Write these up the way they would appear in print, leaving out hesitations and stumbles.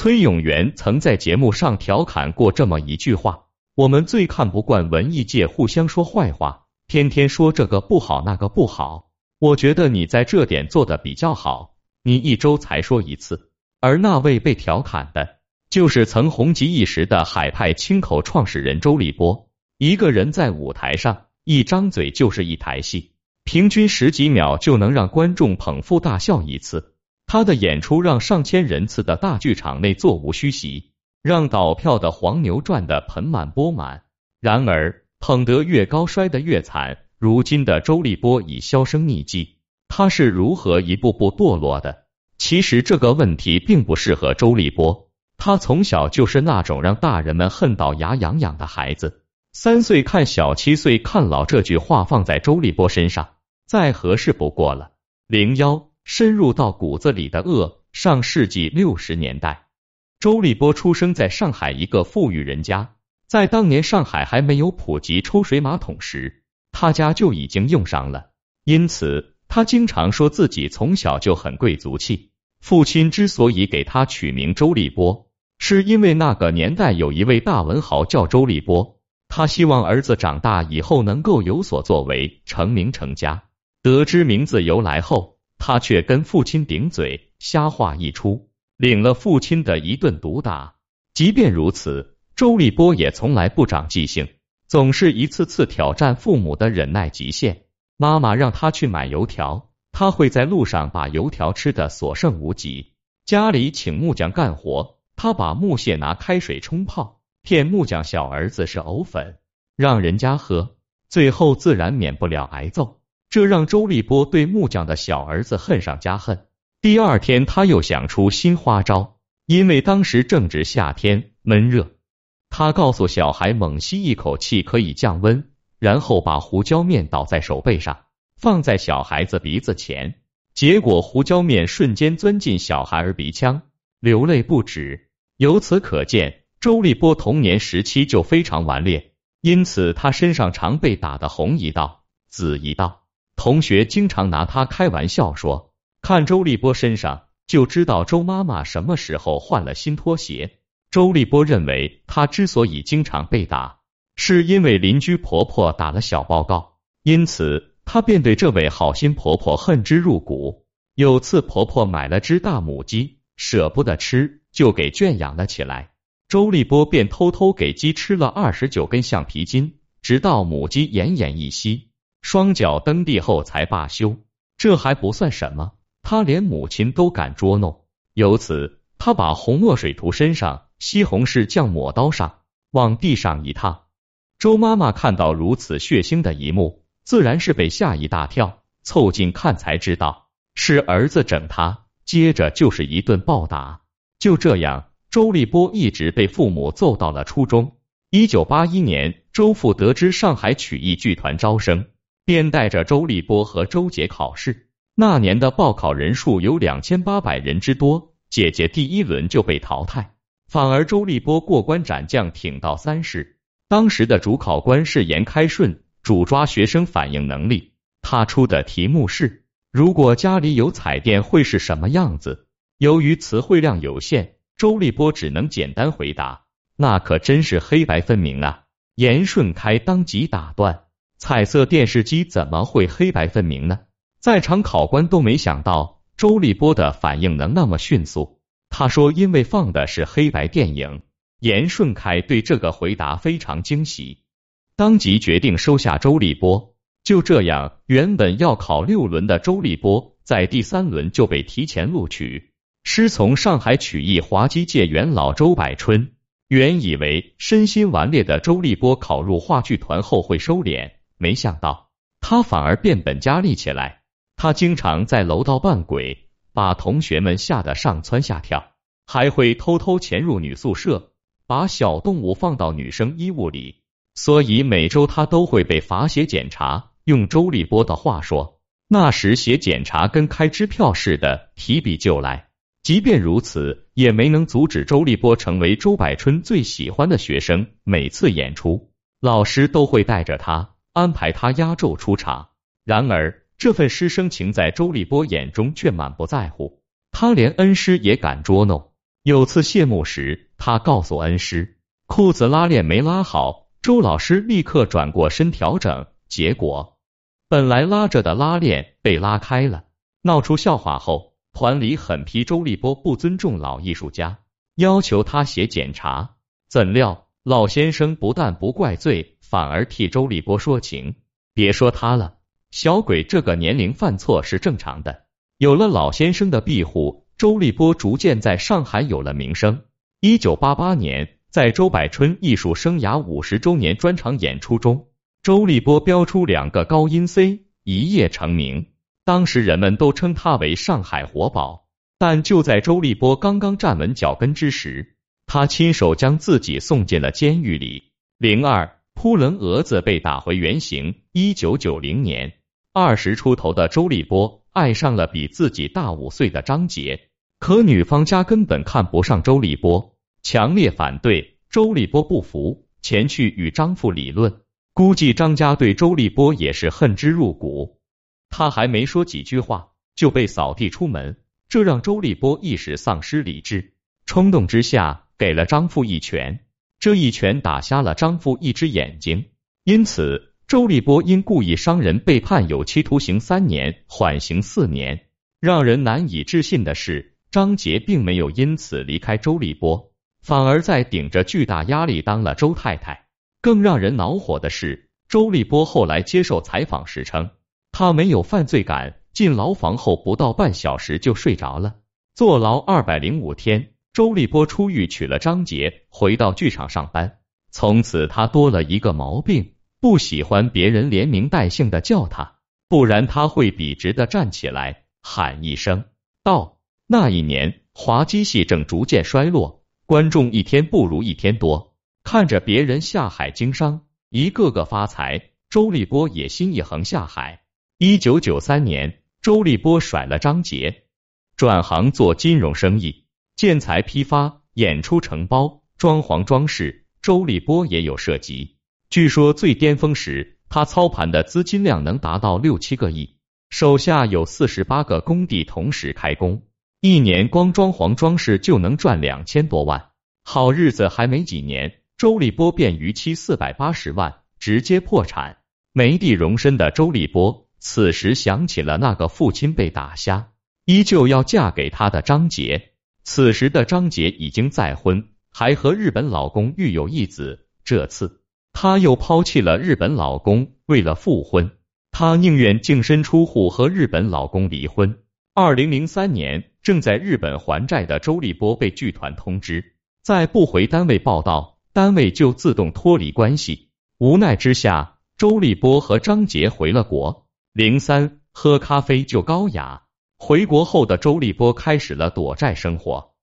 崔永元曾在节目上调侃过这么一句话：我们最看不惯文艺界互相说坏话，天天说这个不好那个不好。我觉得你在这点做得比较好，你一周才说一次。而那位被调侃的就是曾红极一时的海派青口创始人周立波。一个人在舞台上一张嘴就是一台戏，平均十几秒就能让观众捧腹大笑一次。他的演出让上千人次的大剧场内座无虚席，让倒票的黄牛赚得盆满钵满。然而捧得越高摔得越惨，如今的周立波已销声匿迹，他是如何一步步堕落的？其实这个问题并不适合周立波，他从小就是那种让大人们恨到牙痒痒的孩子。3岁看小，7岁看老，这句话放在周立波身上再合适不过了。01深入到骨子里的恶。上世纪60年代，周立波出生在上海一个富裕人家。在当年上海还没有普及抽水马桶时，他家就已经用上了，因此他经常说自己从小就很贵族气。父亲之所以给他取名周立波，是因为那个年代有一位大文豪叫周立波，他希望儿子长大以后能够有所作为，成名成家。得知名字由来后，他却跟父亲顶嘴，瞎话一出，领了父亲的一顿毒打。即便如此，周立波也从来不长记性，总是一次次挑战父母的忍耐极限。妈妈让他去买油条，他会在路上把油条吃得所剩无几。家里请木匠干活，他把木屑拿开水冲泡，骗木匠小儿子是藕粉，让人家喝，最后自然免不了挨揍。这让周立波对木匠的小儿子恨上加恨。第2天他又想出新花招，因为当时正值夏天闷热，他告诉小孩猛吸一口气可以降温，然后把胡椒面倒在手背上，放在小孩子鼻子前，结果胡椒面瞬间钻进小孩儿鼻腔，流泪不止。由此可见，周立波童年时期就非常顽劣，因此他身上常被打得红一道紫一道。同学经常拿他开玩笑说，看周立波身上就知道周妈妈什么时候换了新拖鞋。周立波认为他之所以经常被打，是因为邻居婆婆打了小报告，因此她便对这位好心婆婆恨之入骨。有次婆婆买了只大母鸡，舍不得吃，就给圈养了起来。周立波便偷偷给鸡吃了29根橡皮筋，直到母鸡奄奄一息，双脚蹬地后才罢休。这还不算什么，他连母亲都敢捉弄。由此他把红墨水涂身上，西红柿酱抹刀上，往地上一踏。周妈妈看到如此血腥的一幕，自然是被吓一大跳，凑近看才知道是儿子整他，接着就是一顿暴打。就这样，周立波一直被父母揍到了初中。1981年，周父得知上海曲艺剧团招生，便带着周立波和周姐考试。那年的报考人数有2800人之多，姐姐第一轮就被淘汰，反而周立波过关斩将，挺到30。当时的主考官是严开顺，主抓学生反应能力。他出的题目是，如果家里有彩电会是什么样子？由于词汇量有限，周立波只能简单回答，那可真是黑白分明啊。严顺开当即打断，彩色电视机怎么会黑白分明呢？在场考官都没想到周立波的反应能那么迅速。他说因为放的是黑白电影。严顺开对这个回答非常惊喜，当即决定收下周立波。就这样，原本要考6轮的周立波在第3轮就被提前录取。师从上海曲艺滑稽界元老周百春，原以为身心顽劣的周立波考入话剧团后会收敛，没想到他反而变本加厉起来。他经常在楼道扮鬼，把同学们吓得上蹿下跳，还会偷偷潜入女宿舍，把小动物放到女生衣物里，所以每周他都会被罚写检查。用周立波的话说，那时写检查跟开支票似的，提笔就来。即便如此，也没能阻止周立波成为周百春最喜欢的学生。每次演出，老师都会带着他，安排他压轴出场。然而这份师生情在周立波眼中却满不在乎，他连恩师也敢捉弄。有次谢幕时，他告诉恩师，裤子拉链没拉好，周老师立刻转过身调整，结果本来拉着的拉链被拉开了。闹出笑话后，团里狠批周立波不尊重老艺术家，要求他写检查。怎料老先生不但不怪罪，反而替周立波说情。别说他了，小鬼这个年龄犯错是正常的。有了老先生的庇护，周立波逐渐在上海有了名声。1988年，在周柏春艺术生涯50周年专场演出中，周立波飙出2个高音 C， 一夜成名。当时人们都称他为上海活宝。但就在周立波刚刚站稳脚跟之时，他亲手将自己送进了监狱里。02，扑棱蛾子被打回原形。1990年，20出头的周立波爱上了比自己大5岁的张杰，可女方家根本看不上周立波，强烈反对。周立波不服，前去与张父理论。估计张家对周立波也是恨之入骨。他还没说几句话就被扫地出门，这让周立波一时丧失理智，冲动之下给了张父一拳。这一拳打瞎了张父一只眼睛，因此周立波因故意伤人被判有期徒刑3年，缓刑4年。让人难以置信的是，张杰并没有因此离开周立波，反而在顶着巨大压力当了周太太。更让人恼火的是，周立波后来接受采访时称，他没有犯罪感，进牢房后不到半小时就睡着了。坐牢205天，周立波出狱娶了张杰，回到剧场上班。从此他多了一个毛病，不喜欢别人连名带姓的叫他，不然他会笔直的站起来喊一声到。那一年，滑稽戏正逐渐衰落，观众一天不如一天多，看着别人下海经商，一个个发财，周立波也心一横下海。1993年，周立波甩了张杰，转行做金融生意，建材批发、演出承包、装潢装饰，周立波也有涉及。据说最巅峰时，他操盘的资金量能达到6-7个亿，手下有48个工地同时开工，一年光装潢装饰就能赚2000多万。好日子还没几年，周立波便逾期480万，直接破产。没地容身的周立波此时想起了那个父亲被打瞎依旧要嫁给他的张杰。此时的张杰已经再婚，还和日本老公育有一子。这次他又抛弃了日本老公，为了复婚，他宁愿净身出户和日本老公离婚。2003年，正在日本还债的周立波被剧团通知，再不回单位报道，单位就自动脱离关系。无奈之下，周立波和张杰回了国。03，喝咖啡就高雅。回国后的周立波开始了躲债生活，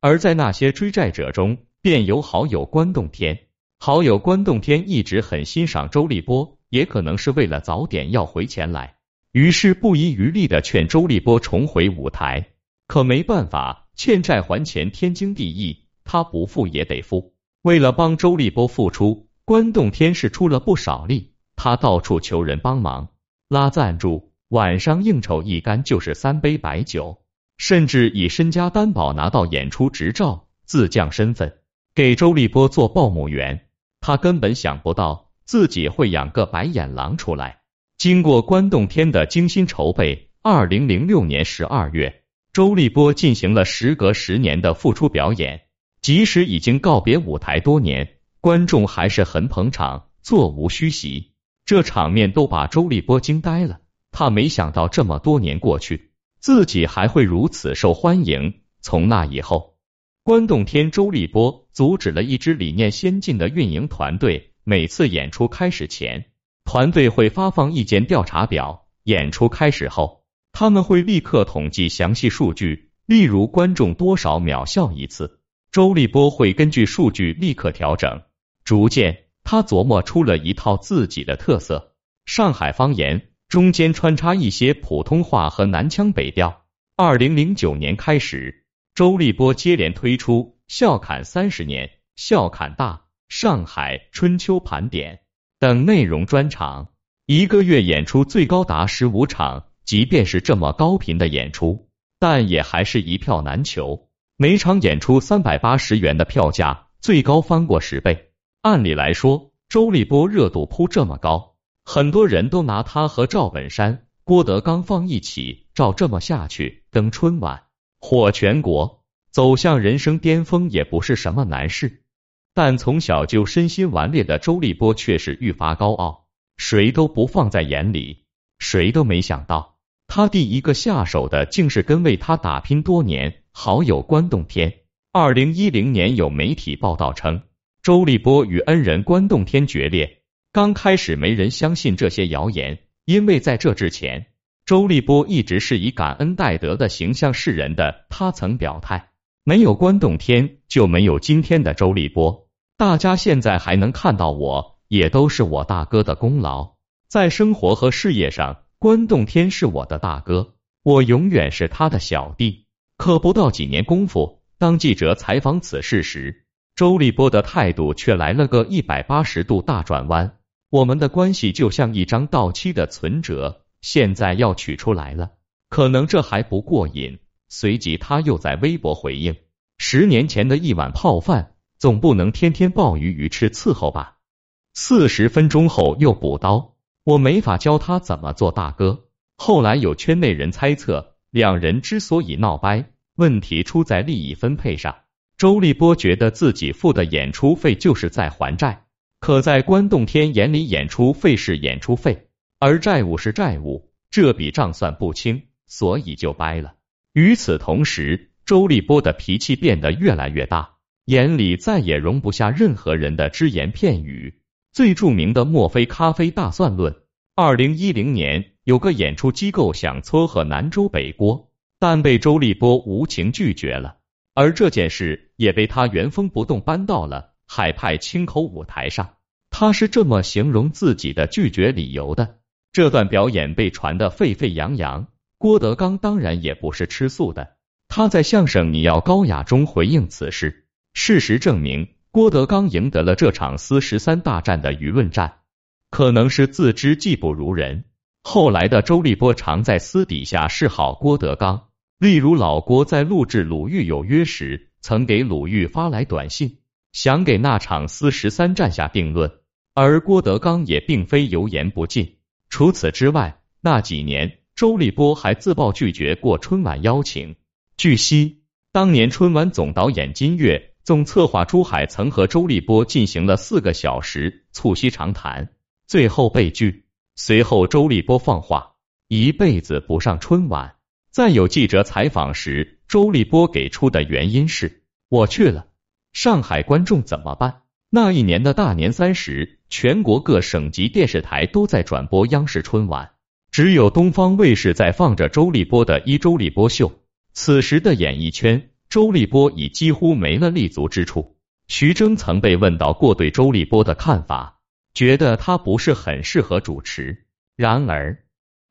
而在那些追债者中，便有好友关栋天。好友关栋天一直很欣赏周立波，也可能是为了早点要回钱来，于是不遗余力地劝周立波重回舞台。可没办法，欠债还钱天经地义，他不付也得付。为了帮周立波付出，关栋天是出了不少力。他到处求人帮忙，拉赞助，晚上应酬一干就是3杯白酒，甚至以身家担保拿到演出执照，自降身份，给周立波做报幕员。他根本想不到自己会养个白眼狼出来。经过关栋天的精心筹备，2006年12月，周立波进行了时隔10年的复出表演。即使已经告别舞台多年，观众还是很捧场，座无虚席。这场面都把周立波惊呆了，他没想到这么多年过去，自己还会如此受欢迎。从那以后，关栋天、周立波阻止了一支理念先进的运营团队，每次演出开始前，团队会发放意见调查表，演出开始后，他们会立刻统计详细数据，例如观众多少秒笑一次，周立波会根据数据立刻调整。逐渐他琢磨出了一套自己的特色，上海方言，中间穿插一些普通话和南腔北调。2009年开始，周立波接连推出笑侃30年、笑侃大、上海春秋盘点等内容专场，一个月演出最高达15场。即便是这么高频的演出，但也还是一票难求。每场演出380元的票价，最高翻过10倍。按理来说，周立波热度扑这么高，很多人都拿他和赵本山、郭德纲放一起，照这么下去，登春晚、火全国，走向人生巅峰也不是什么难事。但从小就身心顽劣的周立波却是愈发高傲，谁都不放在眼里，谁都没想到，他第一个下手的竟是跟为他打拼多年好友关栋天。2010年有媒体报道称，周立波与恩人关栋天决裂。刚开始没人相信这些谣言，因为在这之前，周立波一直是以感恩戴德的形象示人的。他曾表态，没有关栋天就没有今天的周立波，大家现在还能看到我，也都是我大哥的功劳。在生活和事业上，关栋天是我的大哥，我永远是他的小弟。可不到几年功夫，当记者采访此事时，周立波的态度却来了个180度大转弯。我们的关系就像一张到期的存折，现在要取出来了，可能这还不过瘾。随即他又在微博回应，10年前的一碗泡饭，总不能天天鲍鱼吃伺候吧。40分钟后又补刀，我没法教他怎么做大哥。后来有圈内人猜测，两人之所以闹掰，问题出在利益分配上。周立波觉得自己付的演出费就是在还债，可在关栋天眼里，演出费是演出费，而债务是债务，这笔账算不清，所以就掰了。与此同时，周立波的脾气变得越来越大，眼里再也容不下任何人的只言片语。最著名的莫非咖啡大蒜论。2010年有个演出机构想撮合南周北郭，但被周立波无情拒绝了，而这件事也被他原封不动搬到了海派青口舞台上。他是这么形容自己的拒绝理由的：这段表演被传得沸沸扬扬，郭德纲当然也不是吃素的，他在相声《你要高雅》中回应此事。事实证明，郭德纲赢得了这场413大战的舆论战。可能是自知技不如人，后来的周立波常在私底下示好郭德纲。例如老郭在录制《鲁豫有约》时，曾给鲁豫发来短信，想给那场413战下定论，而郭德纲也并非油盐不进。除此之外，那几年周立波还自曝拒绝过春晚邀请。据悉，当年春晚总导演金岳、总策划朱海曾和周立波进行了4个小时促膝长谈，最后被拒。随后周立波放话，一辈子不上春晚。在有记者采访时，周立波给出的原因是，我去了，上海观众怎么办？那一年的大年30，全国各省级电视台都在转播央视春晚，只有东方卫视在放着周立波的一周立波秀。此时的演艺圈，周立波已几乎没了立足之处。徐峥曾被问到过对周立波的看法，觉得他不是很适合主持。然而，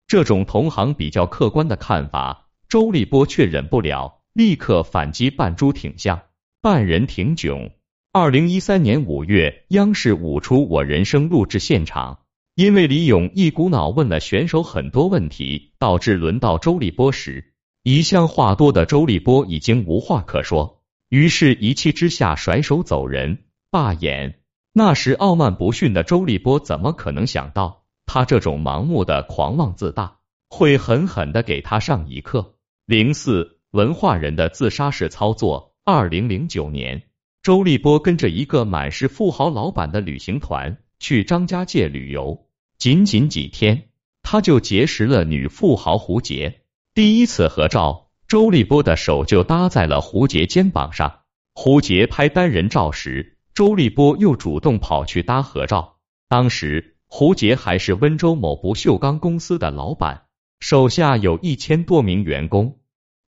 这种同行比较客观的看法，周立波却忍不了，立刻反击扮猪挺象、扮人挺囧。2013年5月，央视5出《我人生》录制现场，因为李咏一股脑问了选手很多问题，导致轮到周立波时，一向话多的周立波已经无话可说，于是一气之下甩手走人罢演。那时傲慢不逊的周立波怎么可能想到，他这种盲目的狂妄自大会狠狠地给他上一课。04文化人的自杀式操作。2009年，周立波跟着一个满是富豪老板的旅行团去张家界旅游，仅几天他就结识了女富豪胡洁。第一次合照，周立波的手就搭在了胡洁肩膀上。胡洁拍单人照时，周立波又主动跑去搭合照。当时，胡洁还是温州某不锈钢公司的老板，手下有1000多名员工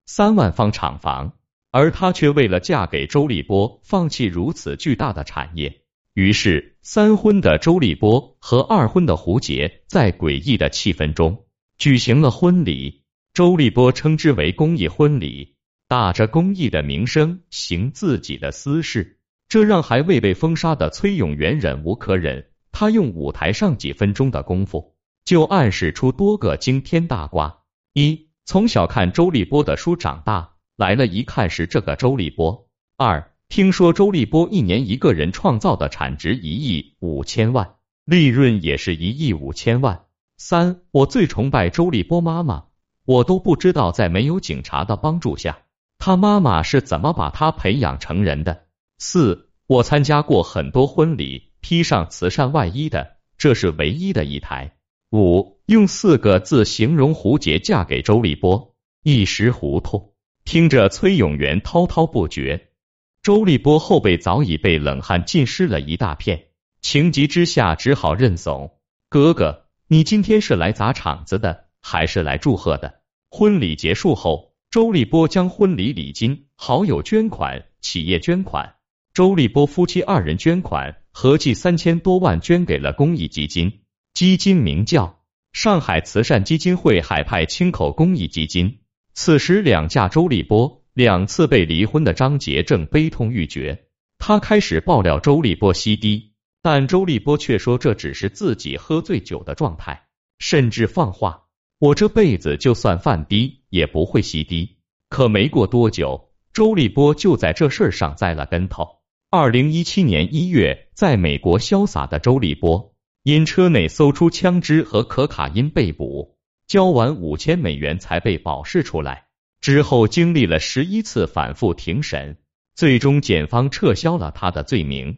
，3万方厂房，而他却为了嫁给周立波，放弃如此巨大的产业。于是，3婚的周立波和2婚的胡洁在诡异的气氛中举行了婚礼。周立波称之为公益婚礼，打着公益的名声行自己的私事，这让还未被封杀的崔永元忍无可忍。他用舞台上几分钟的功夫，就暗示出多个惊天大瓜。1，从小看周立波的书长大，来了一看是这个周立波。二，听说周立波一年一个人创造的产值1亿5千万，利润也是1亿5千万。三，我最崇拜周立波妈妈，我都不知道在没有警察的帮助下，他妈妈是怎么把他培养成人的。四，我参加过很多婚礼，披上慈善外衣的，这是唯一的一台。五，用4个字形容胡洁嫁给周立波，一时糊涂。听着崔永元滔滔不绝，周立波后背早已被冷汗浸湿了一大片，情急之下只好认怂。哥哥，你今天是来砸场子的，还是来祝贺的？婚礼结束后，周立波将婚礼礼金、好友捐款、企业捐款、周立波夫妻2人捐款，合计3000多万捐给了公益基金，基金名叫上海慈善基金会海派青口公益基金。此时两嫁周立波、2次被离婚的张洁正悲痛欲绝，他开始爆料周立波吸滴，但周立波却说这只是自己喝醉酒的状态，甚至放话，我这辈子就算犯低也不会吸低。可没过多久，周立波就在这事儿上栽了跟头。2017年1月，在美国潇洒的周立波因车内搜出枪支和可卡因被捕，交完$5000才被保释出来。之后经历了11次反复庭审，最终检方撤销了他的罪名，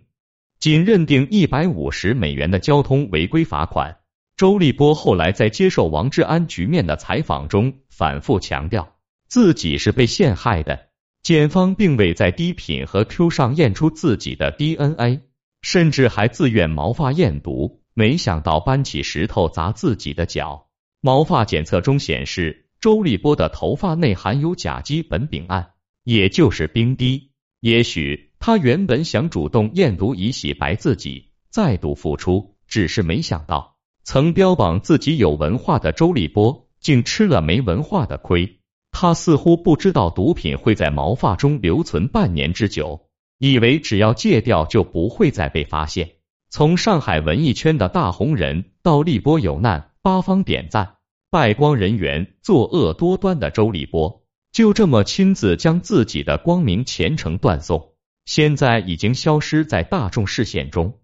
仅认定$150的交通违规罚款。周立波后来在接受王志安局面的采访中反复强调，自己是被陷害的，检方并未在低品和 Q 上验出自己的 DNA， 甚至还自愿毛发验毒，没想到搬起石头砸自己的脚。毛发检测中显示，周立波的头发内含有甲基苯丙胺，也就是冰滴。也许他原本想主动验毒以洗白自己，再度复出，只是没想到，曾标榜自己有文化的周立波，竟吃了没文化的亏。他似乎不知道毒品会在毛发中留存半年之久，以为只要戒掉就不会再被发现。从上海文艺圈的大红人到立波有难，八方点赞，败光人缘，作恶多端的周立波，就这么亲自将自己的光明前程断送，现在已经消失在大众视线中。